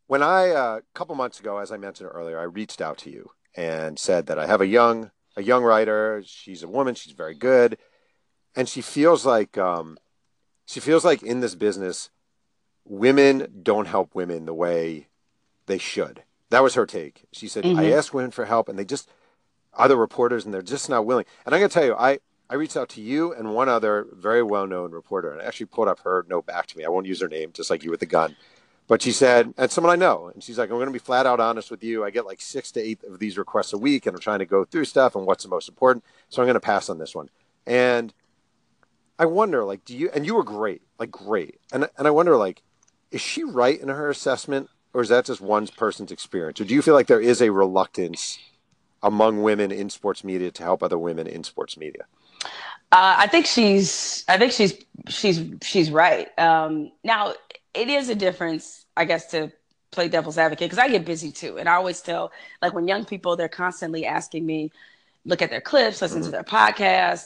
When I, a couple months ago, as I mentioned earlier, I reached out to you and said that I have a young writer. She's a woman. She's very good. And she feels like in this business, women don't help women the way they should. That was her take. She said, I asked women for help and they just, other reporters, and they're just not willing. And I'm going to tell you, I reached out to you and one other very well-known reporter, and I actually pulled up her note back to me. I won't use her name, just like you with the gun. But she said, and someone I know, and she's like, I'm going to be flat out honest with you. I get like 6 to 8 of these requests a week, and I'm trying to go through stuff and what's the most important. So I'm going to pass on this one. And I wonder, like, you were great, like great. And I wonder, like, is she right in her assessment, or is that just one person's experience? Or do you feel like there is a reluctance among women in sports media to help other women in sports media? I think she's right. Now, it is a difference, I guess, to play devil's advocate, because I get busy too. And I always tell, like, when young people, they're constantly asking me, look at their clips, listen to their podcast.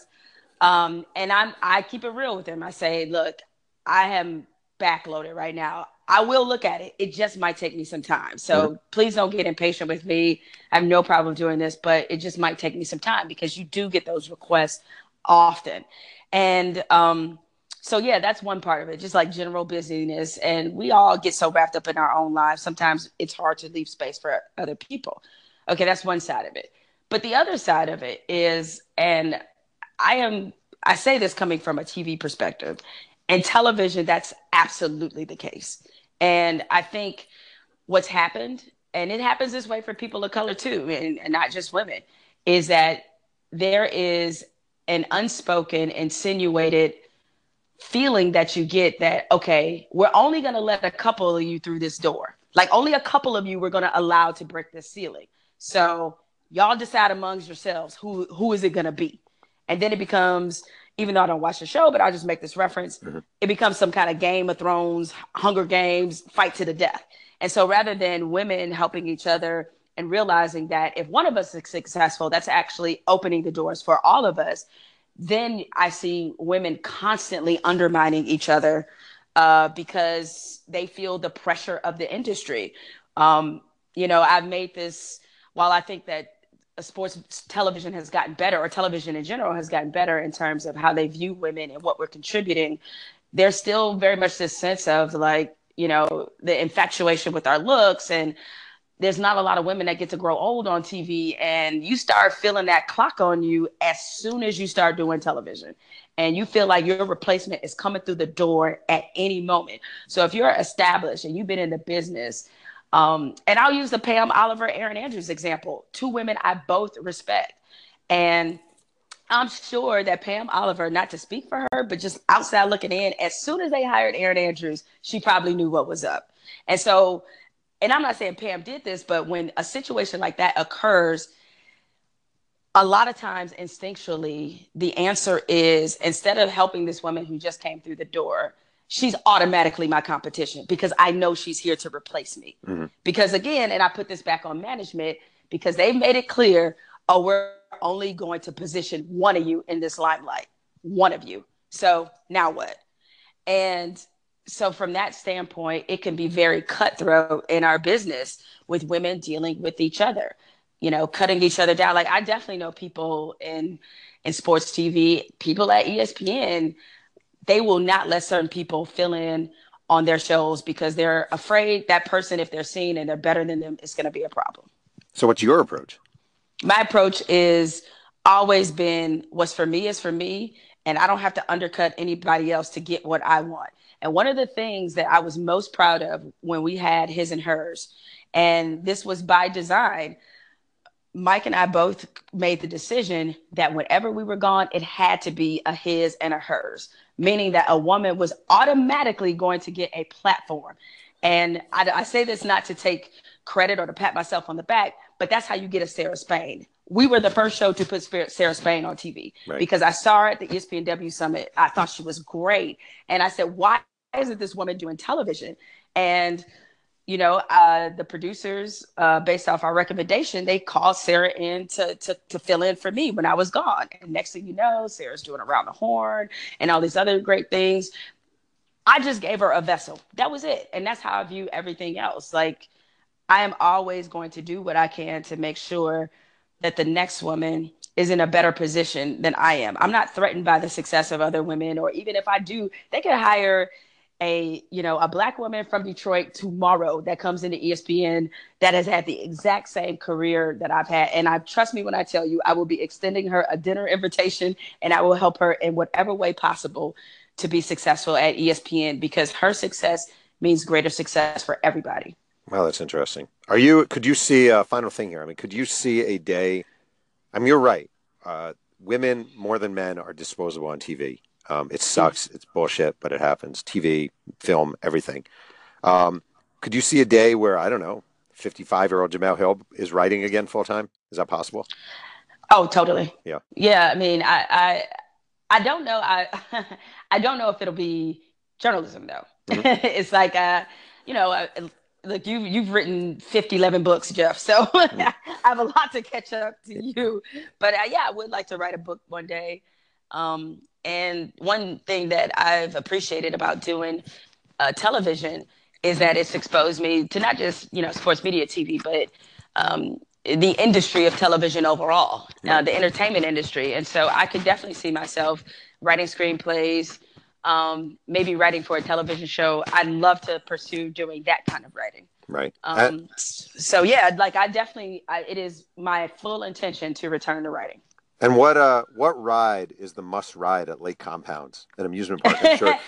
And I keep it real with them. I say, look, I am backloaded right now. I will look at it. It just might take me some time. So please don't get impatient with me. I have no problem doing this, but it just might take me some time, because you do get those requests often. And, so yeah, that's one part of it, just like general busyness. And we all get so wrapped up in our own lives. Sometimes it's hard to leave space for other people. Okay, that's one side of it. But the other side of it is, and I say this coming from a TV perspective, and television, that's absolutely the case. And I think what's happened, and it happens this way for people of color too, and not just women, is that there is an unspoken, insinuated feeling that you get that, okay, we're only going to let a couple of you through this door. Like, only a couple of you we're going to allow to break this ceiling. So y'all decide amongst yourselves who is it going to be. And then it becomes, even though I don't watch the show, but I'll just make this reference, it becomes some kind of Game of Thrones, Hunger Games, fight to the death. And so rather than women helping each other and realizing that if one of us is successful, that's actually opening the doors for all of us, then I see women constantly undermining each other because they feel the pressure of the industry. You know, I've made this, while I think that sports television has gotten better, or television in general has gotten better in terms of how they view women and what we're contributing, there's still very much this sense of, like, you know, the infatuation with our looks and there's not a lot of women that get to grow old on TV, and you start feeling that clock on you as soon as you start doing television, and you feel like your replacement is coming through the door at any moment. So if you're established and you've been in the business, and I'll use the Pam Oliver, Erin Andrews example, two women I both respect. And I'm sure that Pam Oliver, not to speak for her, but just outside looking in, as soon as they hired Erin Andrews, she probably knew what was up. And so, and I'm not saying Pam did this, but when a situation like that occurs, a lot of times instinctually, the answer is, instead of helping this woman who just came through the door, she's automatically my competition because I know she's here to replace me. Mm-hmm. Because again, and I put this back on management, because they've made it clear, oh, we're only going to position one of you in this limelight, one of you. So now what? And so from that standpoint, it can be very cutthroat in our business with women dealing with each other, you know, cutting each other down. Like, I definitely know people in sports TV, people at ESPN, they will not let certain people fill in on their shows because they're afraid that person, if they're seen and they're better than them, it's going to be a problem. So what's your approach? My approach is always been, what's for me is for me, and I don't have to undercut anybody else to get what I want. And one of the things that I was most proud of when we had His and Hers, and this was by design, Mike and I both made the decision that whenever we were gone, it had to be a his and a hers, meaning that a woman was automatically going to get a platform. And I say this not to take credit or to pat myself on the back, but that's how you get a Sarah Spain. We were the first show to put Sarah Spain on TV, right? Because I saw her at the ESPNW Summit. I thought she was great. And I said, why isn't this woman doing television? And, you know, the producers, based off our recommendation, they called Sarah in to fill in for me when I was gone. And next thing you know, Sarah's doing Around the Horn and all these other great things. I just gave her a vessel. That was it. And that's how I view everything else. Like, I am always going to do what I can to make sure that the next woman is in a better position than I am. I'm not threatened by the success of other women, or even if I do, they could hire a Black woman from Detroit tomorrow that comes into ESPN that has had the exact same career that I've had. And I trust me when I tell you, I will be extending her a dinner invitation, and I will help her in whatever way possible to be successful at ESPN, because her success means greater success for everybody. Wow, that's interesting. Could you see a final thing here? I mean, could you see a day? I mean, you're right. Women more than men are disposable on TV. It sucks. It's bullshit, but it happens. TV, film, everything. Could you see a day where, I don't know, 55-year-old Jemele Hill is writing again full time? Is that possible? Oh, totally. Yeah. Yeah. I mean, I don't know. I don't know if it'll be journalism though. Mm-hmm. It's like, look, you've written 11 books, Jeff, so I have a lot to catch up to you. But I would like to write a book one day. And one thing that I've appreciated about doing television is that it's exposed me to not just, sports media TV, but the industry of television overall, the entertainment industry. And so I could definitely see myself writing screenplays, maybe writing for a television show. I'd love to pursue doing that kind of writing. Right. It is my full intention to return to writing. And what ride is the must ride at Lake Compounds, an amusement park? I'm sure.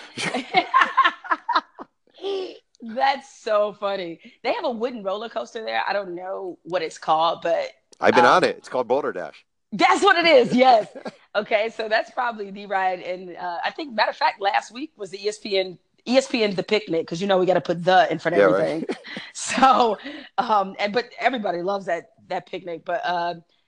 That's so funny. They have a wooden roller coaster there. I don't know what it's called, but I've been on it. It's called Boulder Dash. That's what it is. Yes. Okay. So that's probably the ride. And I think, matter of fact, last week was the ESPN The Picnic, because, we got to put the in front of everything. Right. So, but everybody loves that picnic. But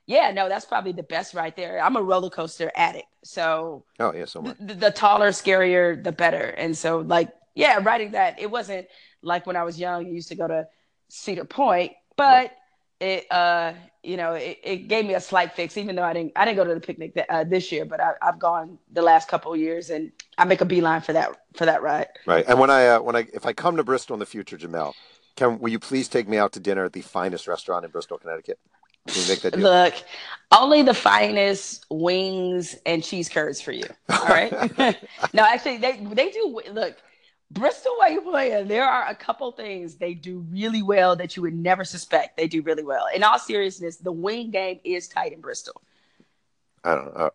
that's probably the best right there. I'm a roller coaster addict. So, so much. The taller, scarier, the better. And so, writing that, it wasn't like when I was young, I used to go to Cedar Point, but it gave me a slight fix, even though I didn't go to the picnic this year, but I've gone the last couple of years, and I make a beeline for that ride. Right. And if I come to Bristol in the future, Jemele, will you please take me out to dinner at the finest restaurant in Bristol, Connecticut? Can you make that deal? Look, only the finest wings and cheese curds for you. All right. No, actually they do. Look, Bristol, while you're playing, there are a couple things they do really well that you would never suspect they do really well. In all seriousness, the wing game is tight in Bristol. I don't know.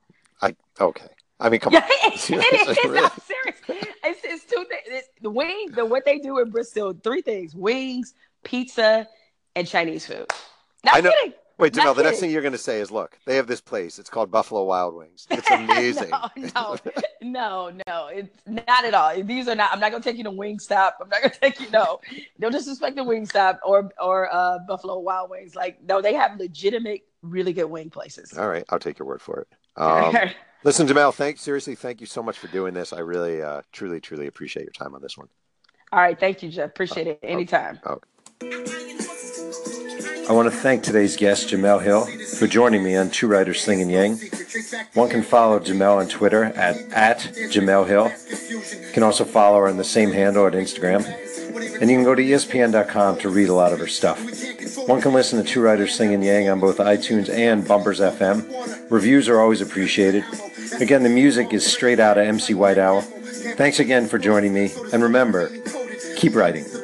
Okay. I mean, come on. It is. Really? I'm serious. It's two things. What they do in Bristol, three things: wings, pizza, and Chinese food. Not kidding. Wait, Jamel, the next thing you're going to say is, look, they have this place. It's called Buffalo Wild Wings. It's amazing. No. It's not at all. These are not – I'm not going to take you to Wingstop. I'm not going to take you – no. Don't disrespect the Wingstop or Buffalo Wild Wings. Like, no, they have legitimate, really good wing places. All right. I'll take your word for it. Listen, Jamel, seriously, thank you so much for doing this. I really, truly, truly appreciate your time on this one. All right. Thank you, Jeff. Appreciate it. Anytime. Okay. I want to thank today's guest, Jemele Hill, for joining me on Two Writers Slingin' Yang. One can follow Jemele on Twitter at Jemele Hill. You can also follow her on the same handle at Instagram. And you can go to ESPN.com to read a lot of her stuff. One can listen to Two Writers Slingin' Yang on both iTunes and Bumpers FM. Reviews are always appreciated. Again, the music is straight out of MC White Owl. Thanks again for joining me. And remember, keep writing.